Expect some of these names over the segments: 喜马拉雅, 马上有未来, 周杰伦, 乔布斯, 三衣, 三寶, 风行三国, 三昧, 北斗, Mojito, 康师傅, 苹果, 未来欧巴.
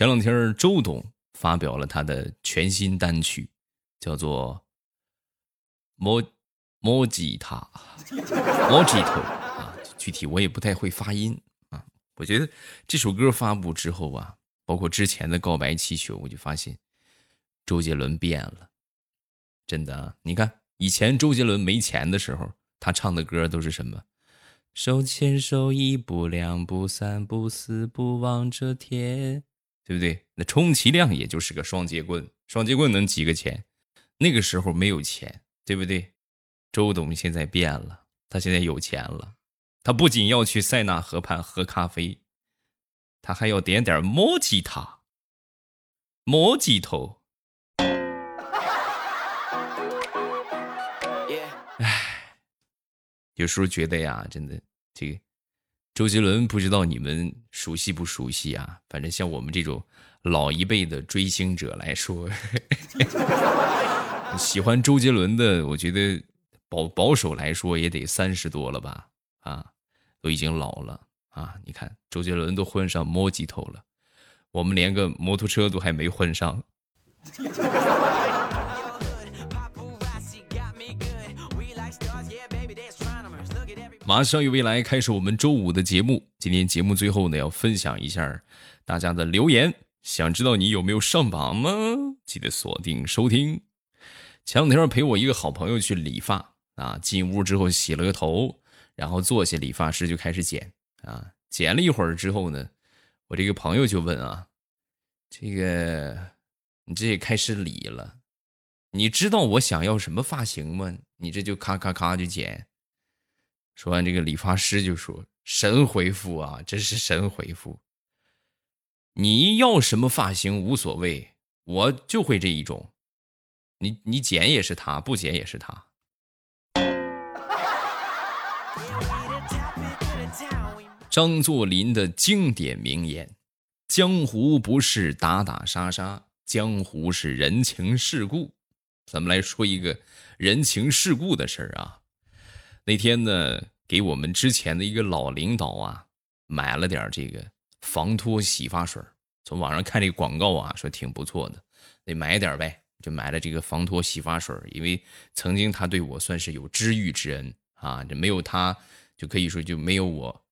前两天周董发表了他的全新单曲，叫做 Mojita， Mojito 啊，具体我也不太会发音啊。我觉得这首歌发布之后啊，包括之前的告白气球，我就发现周杰伦变了，真的啊。你看以前周杰伦没钱的时候，他唱的歌都是什么？手牵手，一步两步三步四步望着天，对不对？那充其量也就是个双截棍，双截棍能几个钱？那个时候没有钱，对不对？周董现在变了，他现在有钱了，他不仅要去塞纳河畔喝咖啡，他还要点点摩吉塔，摩吉头。有时候觉得呀，真的，这个周杰伦不知道你们熟悉不熟悉啊？反正像我们这种老一辈的追星者来说，喜欢周杰伦的，我觉得保守来说也得30多了吧？啊，都已经老了啊！你看周杰伦都混上摩吉头了，我们连个摩托车都还没混上。马上与未来开始我们周五的节目，今天节目最后呢要分享一下大家的留言，想知道你有没有上榜吗？记得锁定收听。前两天陪我一个好朋友去理发啊，进屋之后洗了个头，然后坐下理发师就开始剪啊，剪了一会儿之后呢，我这个朋友就问啊，这个你这也开始理了，你知道我想要什么发型吗？你这就咔咔咔就剪。说完，这个理发师就说：“神回复啊，真是神回复！你要什么发型无所谓，我就会这一种。你剪也是他，不剪也是他。”张作霖的经典名言：“江湖不是打打杀杀，江湖是人情世故。”咱们来说一个人情世故的事儿啊。那天呢，给我们之前的一个老领导啊，买了点这个防脱洗发水，从网上看这个广告啊，说挺不错的，得买点呗，就买了这个防脱洗发水。因为曾经他对我算是有知遇之恩啊，这没有他就可以说就没有我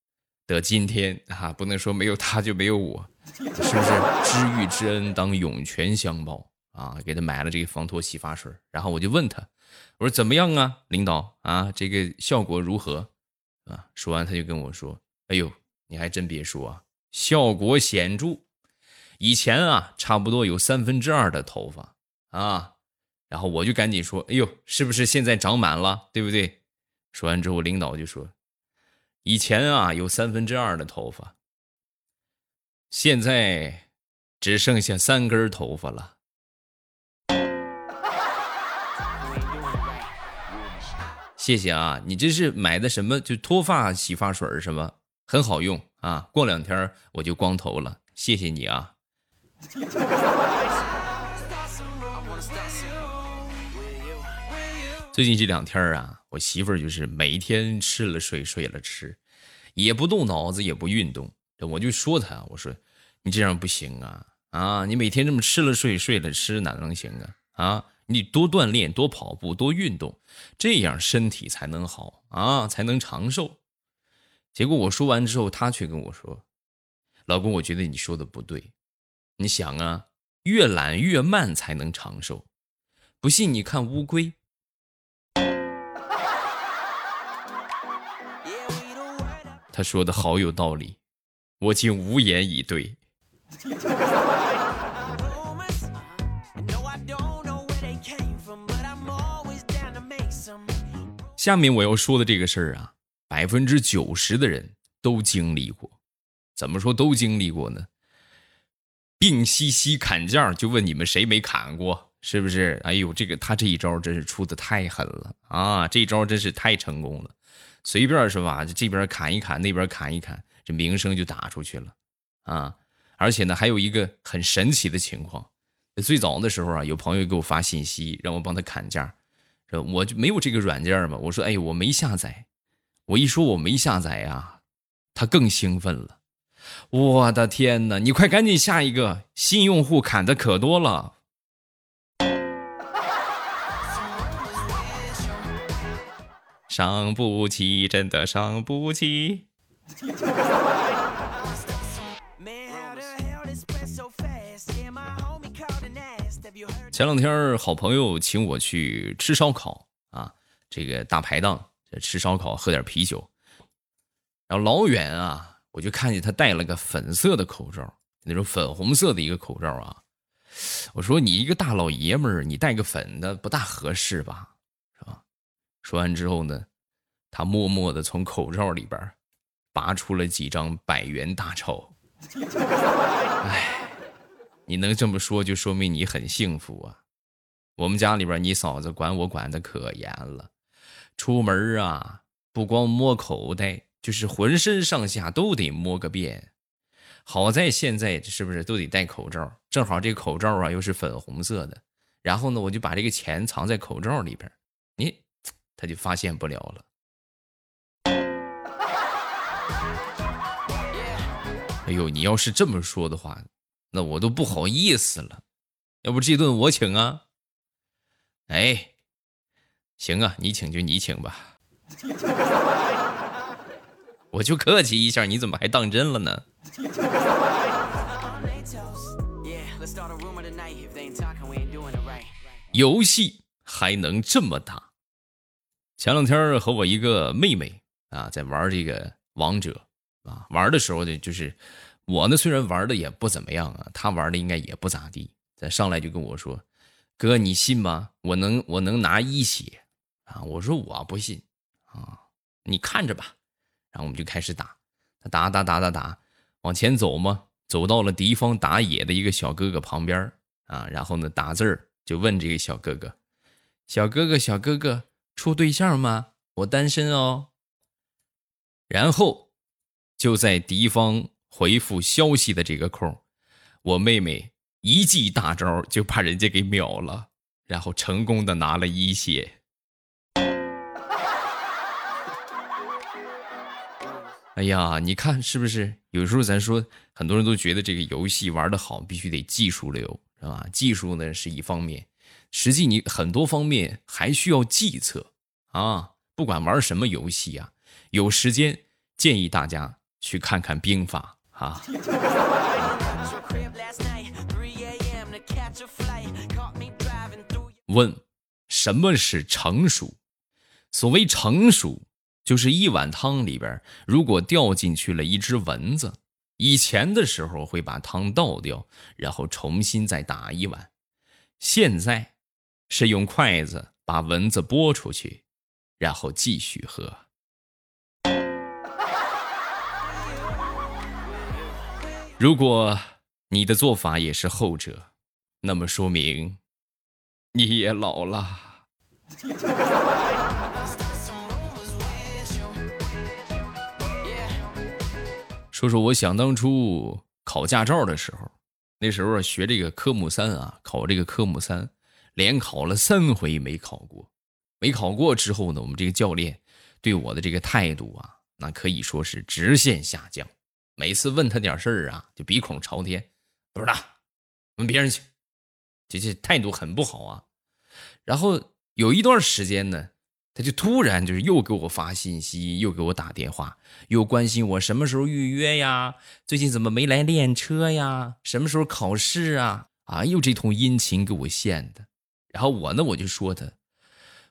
的今天啊，不能说没有他就没有我，是不是？知遇之恩当涌泉相报啊，给他买了这个防脱洗发水，然后我就问他。我说怎么样啊，领导啊，这个效果如何啊？说完他就跟我说：“哎呦，你还真别说啊，效果显著。以前啊，差不多有2/3的头发啊。”然后我就赶紧说：“哎呦，是不是现在长满了，对不对？”说完之后，领导就说：“以前啊，有2/3的头发，现在只剩下3根头发了。”谢谢啊，你这是买的什么？就脱发洗发水什么，很好用啊！过2天我就光头了，谢谢你啊！最近这2天啊，我媳妇儿就是每天吃了睡，睡了吃，也不动脑子，也不运动。我就说她，我说你这样不行啊！啊，你每天这么吃了睡，睡了吃，哪能行啊？啊！你多锻炼，多跑步，多运动，这样身体才能好啊，才能长寿。结果我说完之后，他却跟我说：“老公，我觉得你说的不对。你想啊，越懒越慢才能长寿。不信你看乌龟。”他说的好有道理，我竟无言以对。下面我要说的这个事儿啊，90%的人都经历过。怎么说都经历过呢？病兮兮砍价，就问你们谁没砍过，是不是？哎呦，这个他这一招真是出的太狠了啊！这一招真是太成功了，随便是吧？这边砍一砍，那边砍一砍，这名声就打出去了啊！而且呢，还有一个很神奇的情况，最早的时候啊，有朋友给我发信息让我帮他砍价。我就没有这个软件嘛，我说哎我没下载，我一说我没下载啊，他更兴奋了，我的天哪，你快赶紧下一个，新用户砍的可多了。伤不起，真的伤不起。前两天好朋友请我去吃烧烤啊，这个大排档吃烧烤喝点啤酒，然后老远啊我就看见他戴了个粉色的口罩，那种粉红色的一个口罩啊。我说你一个大老爷们儿，你戴个粉的不大合适吧，是吧？说完之后呢，他默默的从口罩里边拔出了几张100元大钞。哎，你能这么说就说明你很幸福啊。我们家里边你嫂子管我管的可严了，出门啊不光摸口袋，就是浑身上下都得摸个遍。好在现在是不是都得戴口罩，正好这口罩啊又是粉红色的，然后呢我就把这个钱藏在口罩里边，你他就发现不了了。哎呦，你要是这么说的话，那我都不好意思了，要不这顿我请啊？哎，行啊，你请就你请吧，我就客气一下，你怎么还当真了呢？游戏还能这么打？前两天和我一个妹妹啊，在玩这个王者啊，玩的时候就是。我呢虽然玩的也不怎么样啊，他玩的应该也不咋地，再上来就跟我说，哥你信吗？我能拿1血啊！我说我不信啊，你看着吧。然后我们就开始打，打，往前走嘛，走到了敌方打野的一个小哥哥旁边啊，然后呢打字儿就问这个小哥哥处对象吗？我单身哦。然后就在敌方回复消息的这个空，我妹妹一记大招就把人家给秒了，然后成功的拿了1血。哎呀，你看是不是？有时候咱说，很多人都觉得这个游戏玩得好必须得技术流，是吧？技术呢是一方面，实际你很多方面还需要计策啊。不管玩什么游戏啊，有时间建议大家去看看兵法。啊！问什么是成熟？所谓成熟，就是一碗汤里边如果掉进去了一只蚊子，以前的时候会把汤倒掉，然后重新再打一碗。现在是用筷子把蚊子拨出去，然后继续喝。如果你的做法也是后者，那么说明你也老了。说说我想当初考驾照的时候，那时候学这个科目3啊，考这个科目3，连考了3回没考过。没考过之后呢，我们这个教练对我的这个态度啊，那可以说是直线下降。每次问他点事儿啊，就鼻孔朝天，不知道，问别人去，这态度很不好啊。然后有一段时间呢，他就突然就是又给我发信息，又给我打电话，又关心我什么时候预约呀，最近怎么没来练车呀，什么时候考试啊？啊，又这通殷勤给我献的。然后我呢，我就说他，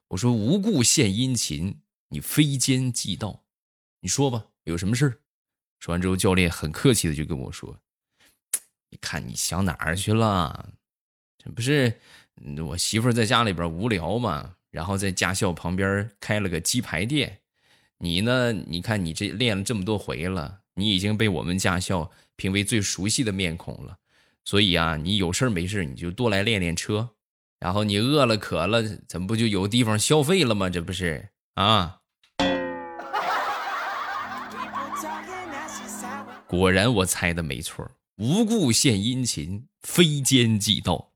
我说无故献殷勤，你非奸即盗，你说吧，有什么事儿？说完之后，教练很客气的就跟我说，你看你想哪儿去了，这不是我媳妇在家里边无聊嘛，然后在驾校旁边开了个鸡排店，你呢，你看你这练了这么多回了，你已经被我们驾校评为最熟悉的面孔了，所以啊，你有事没事你就多来练练车，然后你饿了渴了怎么不就有地方消费了吗？这不是啊。果然我猜的没错，无故献殷勤，非奸即盗。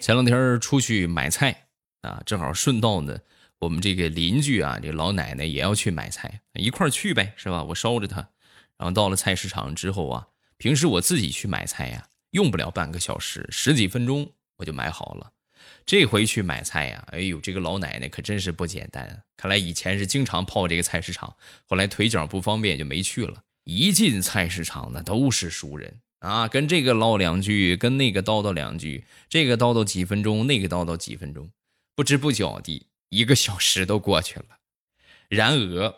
前两天出去买菜啊，正好顺道呢，我们这个邻居啊，这个老奶奶也要去买菜，一块儿去呗，是吧？我捎着她。然后到了菜市场之后啊，平时我自己去买菜呀，用不了半个小时，十几分钟我就买好了。这回去买菜呀，哎呦，这个老奶奶可真是不简单。看来以前是经常泡这个菜市场，后来腿脚不方便就没去了。一进菜市场那都是熟人啊，跟这个唠两句，跟那个叨叨两句，这个叨叨几分钟，那个叨叨几分钟，不知不觉地一个小时都过去了。然而，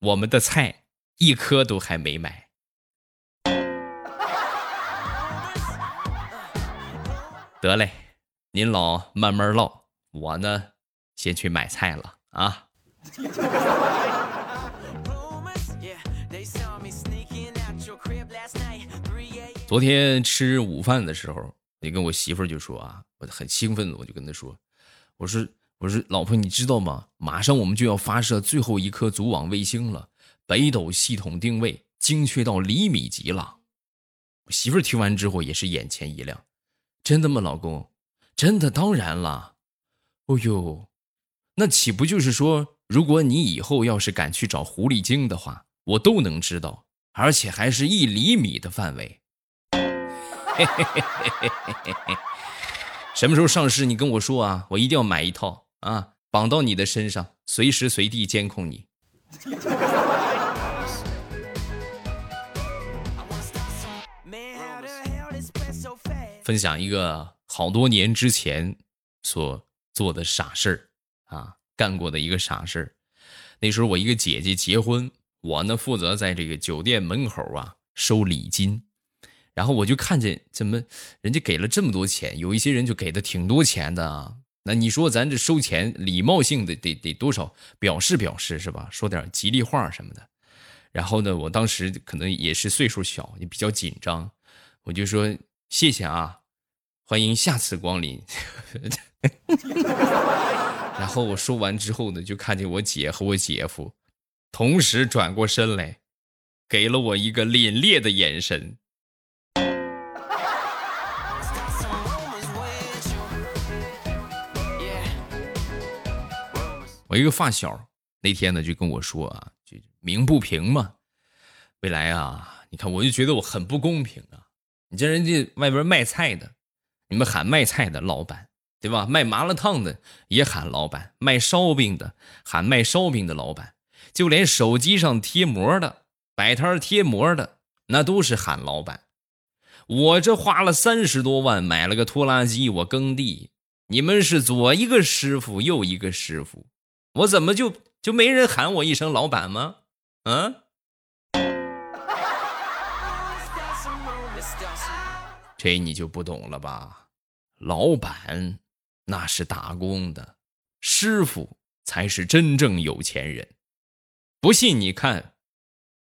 我们的菜一颗都还没买。得嘞，您老慢慢唠，我呢先去买菜了啊。昨天吃午饭的时候，你跟我媳妇就说啊，我很兴奋的，我就跟她说，我说老婆，你知道吗？马上我们就要发射最后一颗组网卫星了，北斗系统定位精确到厘米级了。我媳妇听完之后也是眼前一亮，真的吗，老公？真的，当然了。哦呦，那岂不就是说，如果你以后要是敢去找狐狸精的话，我都能知道，而且还是1厘米的范围。嘿嘿嘿嘿嘿嘿，什么时候上市？你跟我说啊，我一定要买一套。啊，绑到你的身上，随时随地监控你。分享一个好多年之前所做的傻事儿啊，干过的一个傻事儿。那时候我一个姐姐结婚，我呢负责在这个酒店门口啊收礼金，然后我就看见怎么人家给了这么多钱，有一些人就给的挺多钱的啊。那你说咱这收钱礼貌性的得多少表示表示是吧？说点吉利话什么的。然后呢，我当时可能也是岁数小，也比较紧张，我就说谢谢啊，欢迎下次光临。然后我说完之后呢，就看见我姐和我姐夫同时转过身来，给了我一个凛冽的眼神。我一个发小那天呢就跟我说啊，就鸣不平嘛，未来啊，你看我就觉得我很不公平啊！你这人家外边卖菜的，你们喊卖菜的老板对吧？卖麻辣烫的也喊老板，卖烧饼的喊卖烧饼的老板，就连手机上贴膜的摆摊贴膜的那都是喊老板。我这花了30多万买了个拖拉机，我耕地，你们是左一个师傅右一个师傅，我怎么就没人喊我一声老板吗？嗯，这你就不懂了吧？老板那是打工的，师傅才是真正有钱人。不信你看，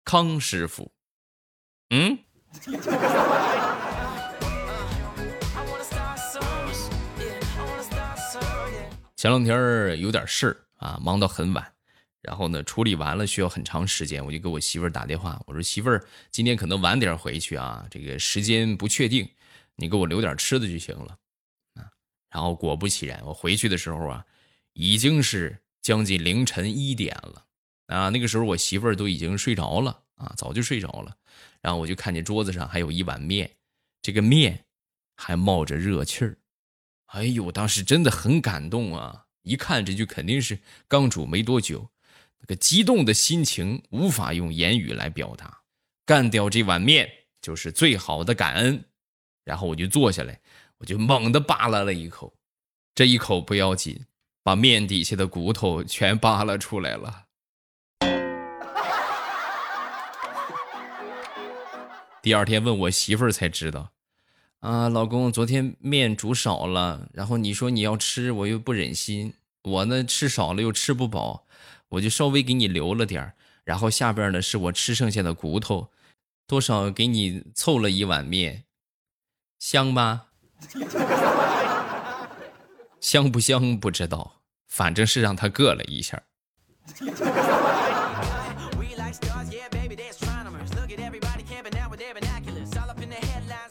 康师傅，嗯。前两天有点事儿啊，忙到很晚，然后呢处理完了需要很长时间，我就给我媳妇儿打电话，我说媳妇儿，今天可能晚点回去啊，这个时间不确定，你给我留点吃的就行了啊。然后果不其然，我回去的时候啊，已经是将近凌晨1点了啊。那个时候我媳妇儿都已经睡着了啊，早就睡着了。然后我就看见桌子上还有一碗面，这个面还冒着热气儿，哎呦，我当时真的很感动啊。一看这就肯定是刚煮没多久，那个激动的心情无法用言语来表达，干掉这碗面就是最好的感恩。然后我就坐下来，我就猛地扒拉了一口，这一口不要紧，把面底下的骨头全扒拉出来了。第二天问我媳妇儿才知道啊，老公，昨天面煮少了，然后你说你要吃，我又不忍心，我呢吃少了又吃不饱，我就稍微给你留了点，然后下边呢是我吃剩下的骨头，多少给你凑了一碗面，香吧？香不香不知道，反正是让他硌了一下。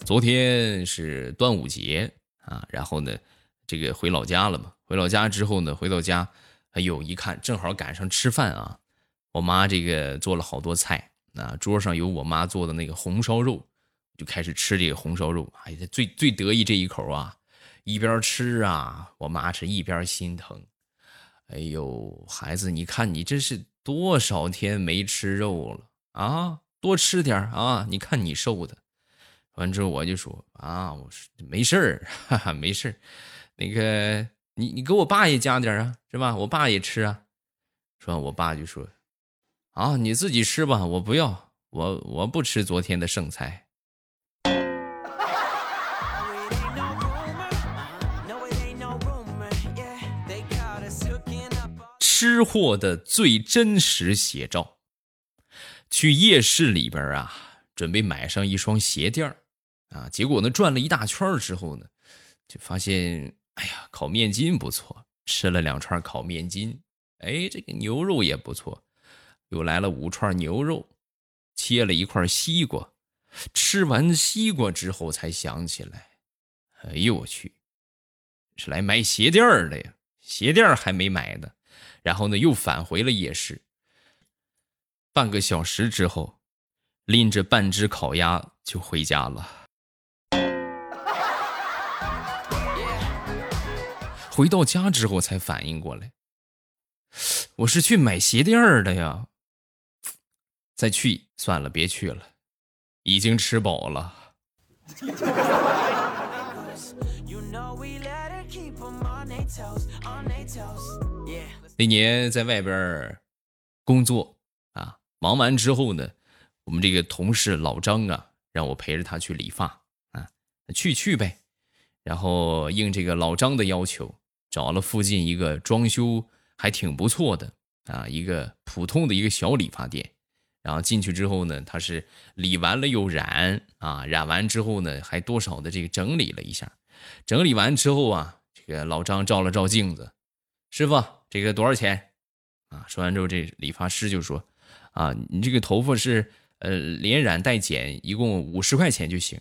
昨天是端午节啊，然后呢，这个回老家了嘛。回老家之后呢，回到家，哎呦，一看正好赶上吃饭啊，我妈这个做了好多菜啊，桌上有我妈做的那个红烧肉，就开始吃这个红烧肉。哎，最得意这一口啊，一边吃啊，我妈是一边心疼。哎呦，孩子，你看你这是多少天没吃肉了啊？多吃点啊！你看你瘦的。完之后我就说啊，我说没事儿，哈哈，没事儿。那个你给我爸也加点啊，是吧？我爸也吃啊。说我爸就说啊，你自己吃吧，我不要，我不吃昨天的剩菜。吃货的最真实写照。去夜市里边啊，准备买上一双鞋垫啊，结果呢转了一大圈之后呢，就发现哎呀，烤面筋不错，吃了2串烤面筋，哎，这个牛肉也不错，又来了5串牛肉，切了一块西瓜，吃完西瓜之后才想起来，哎呦我去，是来买鞋垫的呀，鞋垫还没买呢。然后呢，又返回了夜市。半个小时之后，拎着半只烤鸭就回家了。回到家之后才反应过来，我是去买鞋垫的呀。再去算了，别去了，已经吃饱了。那年在外边工作啊，忙完之后呢，我们这个同事老张啊，让我陪着他去理发啊，去呗。然后应这个老张的要求，找了附近一个装修还挺不错的啊，一个普通的一个小理发店。然后进去之后呢，他是理完了又染啊，染完之后呢，还多少的这个整理了一下。整理完之后啊，这个老张照了照镜子，师傅。这个多少钱啊？说完之后，这理发师就说：“啊，你这个头发是连染带剪，一共50块钱就行。”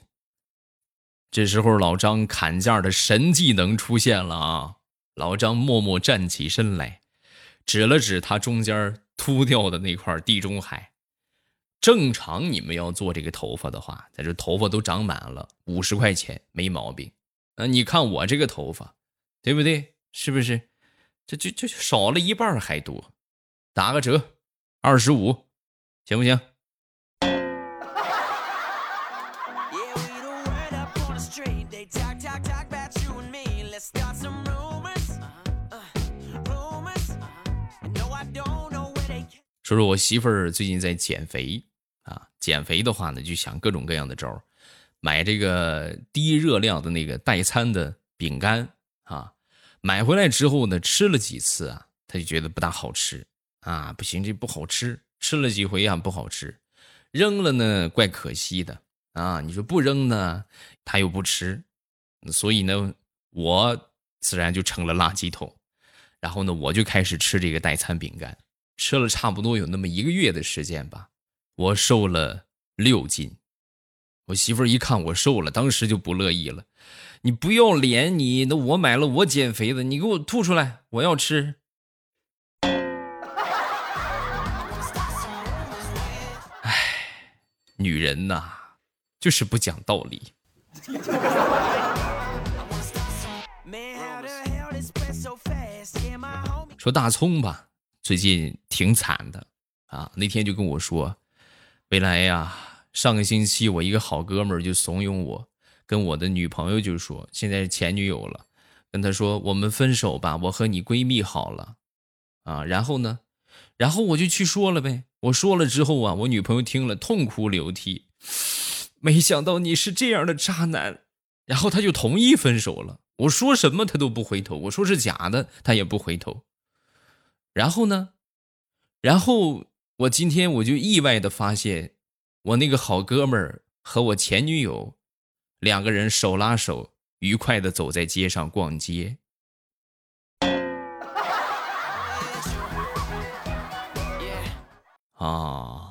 这时候，老张砍价的神技能出现了啊！老张默默站起身来，指了指他中间秃掉的那块地中海。正常你们要做这个头发的话，在这头发都长满了，50块钱没毛病。啊，你看我这个头发，对不对？是不是？这就少了一半还多，打个折，25，行不行？说说我媳妇儿最近在减肥啊，减肥的话呢，就想各种各样的招，买这个低热量的那个代餐的饼干啊。买回来之后呢，吃了几次啊，他就觉得不大好吃啊，不行，这不好吃。吃了几回啊，不好吃，扔了呢，怪可惜的啊。你说不扔呢，他又不吃，所以呢，我自然就成了垃圾桶。然后呢，我就开始吃这个代餐饼干，吃了差不多有那么1个月的时间吧，我瘦了6斤。我媳妇儿一看我瘦了，当时就不乐意了。你不要脸你！那我买了我减肥的，你给我吐出来，我要吃。哎，女人呐，就是不讲道理。说大葱吧，最近挺惨的啊。那天就跟我说，未来呀，上个星期我一个好哥们儿就怂恿我。跟我的女朋友就说，现在是前女友了，跟她说我们分手吧，我和你闺蜜好了啊。然后呢，然后我就去说了呗。我说了之后啊，我女朋友听了痛哭流涕，没想到你是这样的渣男。然后她就同意分手了。我说什么她都不回头，我说是假的她也不回头。然后呢，然后我今天我就意外的发现，我那个好哥们儿和我前女友2个人手拉手，愉快地走在街上逛街。啊，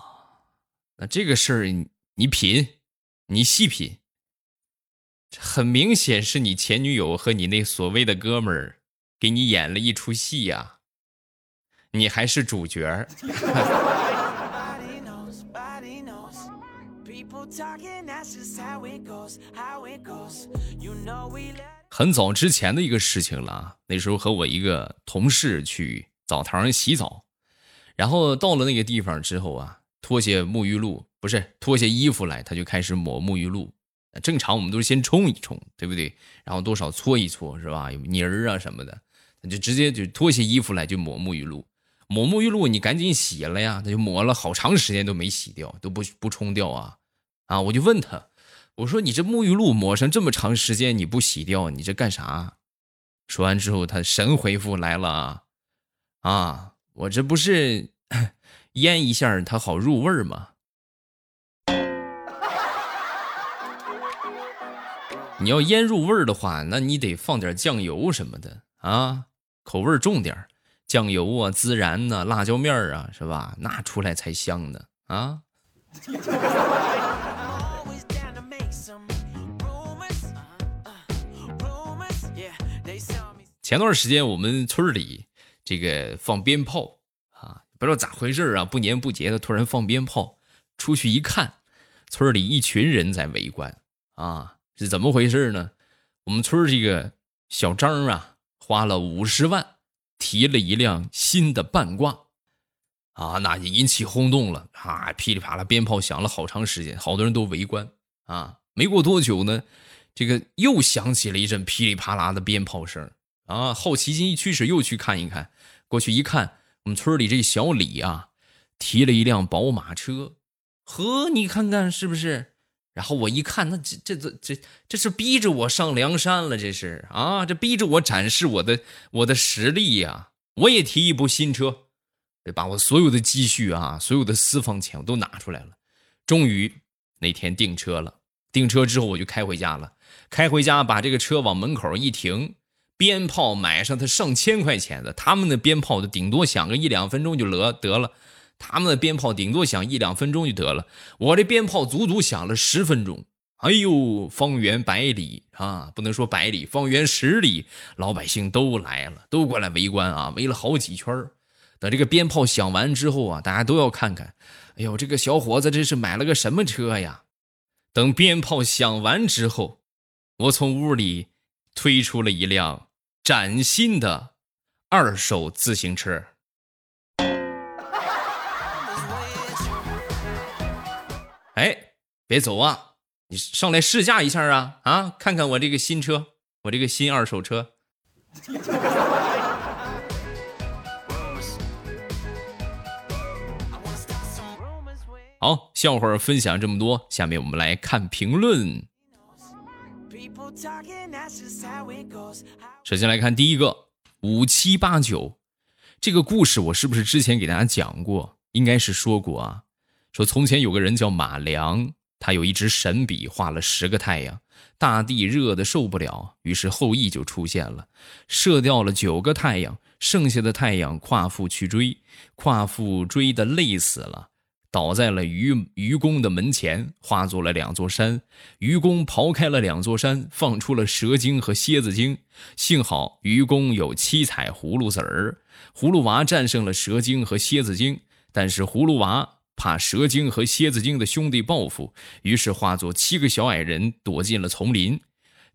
那这个事儿你品，你细品，很明显是你前女友和你那所谓的哥们儿给你演了一出戏呀。你还是主角。很早之前的一个事情了，那时候和我一个同事去澡堂洗澡，然后到了那个地方之后啊，脱下沐浴露，不是脱下衣服来，他就开始抹沐浴露。正常我们都是先冲一冲，对不对？然后多少搓一搓，是吧？有泥儿啊什么的，他就直接就脱下衣服来就抹沐浴露。抹沐浴露你赶紧洗了呀，他就抹了好长时间都没洗掉，都不冲掉啊。啊，我就问他，我说你这沐浴露抹上这么长时间你不洗掉，你这干啥？说完之后他神回复来了啊，我这不是腌一下它好入味吗？你要腌入味的话，那你得放点酱油什么的啊，口味重点，酱油啊、孜然啊、辣椒面啊，是吧？那出来才香呢啊！前段时间我们村里这个放鞭炮啊，不知道咋回事啊，不年不节的突然放鞭炮，出去一看，村里一群人在围观啊，是怎么回事呢？我们村这个小张啊，花了50万提了一辆新的半挂啊，那就引起轰动了啊，噼里啪啦鞭炮响了好长时间，好多人都围观啊。没过多久呢，这个又响起了一阵噼里啪啦的鞭炮声。啊，好奇心一驱使，又去看一看。过去一看，我们村里这小李啊，提了一辆宝马车，呵，你看看是不是？然后我一看，那这是逼着我上梁山了，这是啊，这逼着我展示我的实力呀！我也提一部新车，把我所有的积蓄啊，所有的私房钱我都拿出来了。终于那天订车了，订车之后我就开回家了，开回家把这个车往门口一停。鞭炮买上他上千块钱的，他们的鞭炮就顶多响个1-2分钟就得了，他们的鞭炮顶多响1-2分钟就得了，我这鞭炮足足响了10分钟，哎呦，方圆百里啊，不能说百里，方圆10里，老百姓都来了，都过来围观啊，围了好几圈。等这个鞭炮响完之后啊，大家都要看看，哎呦，这个小伙子这是买了个什么车呀？等鞭炮响完之后，我从屋里推出了一辆崭新的二手自行车。哎，别走啊，你上来试驾一下啊，啊，看看我这个新车，我这个新二手车。好，笑话分享这么多，下面我们来看评论。首先来看第一个5789，这个故事我是不是之前给大家讲过？应该是说过啊。说从前有个人叫马良，他有一支神笔画了10个太阳，大地热得受不了，于是后羿就出现了，射掉了9个太阳，剩下的太阳夸父去追，夸父追得累死了。倒在了愚公的门前，化作了2座山。愚公刨开了2座山，放出了蛇精和蝎子精。幸好愚公有7彩葫芦籽儿，葫芦娃战胜了蛇精和蝎子精。但是葫芦娃怕蛇精和蝎子精的兄弟报复，于是化作7个小矮人躲进了丛林。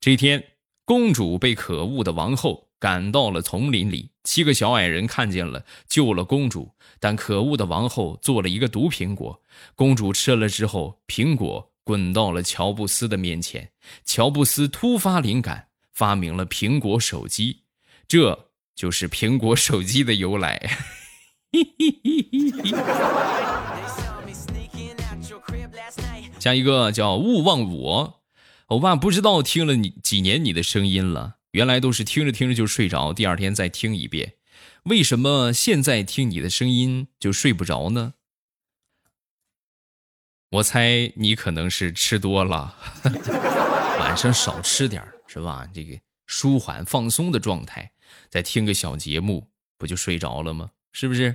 这天，公主被可恶的王后赶到了丛林里，7个小矮人看见了，救了公主，但可恶的王后做了一个毒苹果，公主吃了之后，苹果滚到了乔布斯的面前，乔布斯突发灵感，发明了苹果手机，这就是苹果手机的由来。下一个叫勿忘我，欧巴不知道听了你几年你的声音了。原来都是听着听着就睡着，第二天再听一遍。为什么现在听你的声音就睡不着呢？我猜你可能是吃多了，晚上少吃点是吧？这个舒缓放松的状态，再听个小节目，不就睡着了吗？是不是？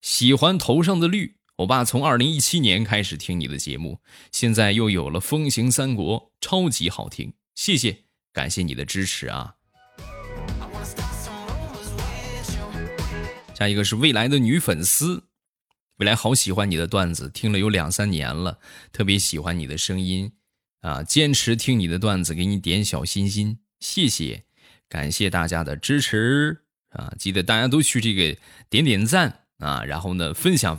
喜欢头上的绿，我爸从2017年开始听你的节目，现在又有了《风行三国》，超级好听，谢谢。感谢你的支持啊！下一个是未来的女粉丝，未来好喜欢你的段子，听了有2-3年了，特别喜欢你的声音啊，坚持听你的段子，给你点小心心，谢谢，感谢大家的支持啊！记得大家都去这个点赞啊，然后呢分享，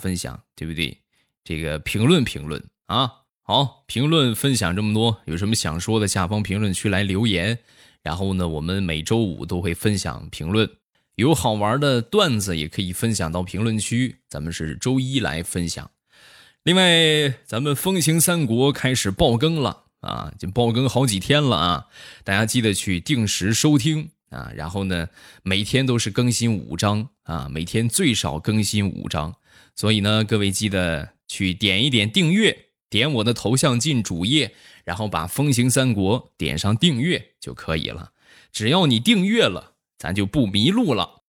对不对？这个评论啊，好，评论分享这么多，有什么想说的，下方评论区来留言。然后呢，我们每周5都会分享评论。有好玩的段子也可以分享到评论区，咱们是周一来分享。另外，咱们风行三国开始爆更了啊，已经爆更好几天了啊，大家记得去定时收听啊。然后呢，每天都是更新5章啊，每天最少更新5章。所以呢，各位记得去点一点订阅，点我的头像进主页，然后把风行三国点上订阅就可以了。只要你订阅了，咱就不迷路了。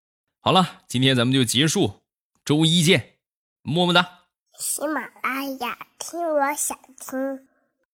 好了，今天咱们就结束，周一见，么么哒。喜马拉雅，听我想听。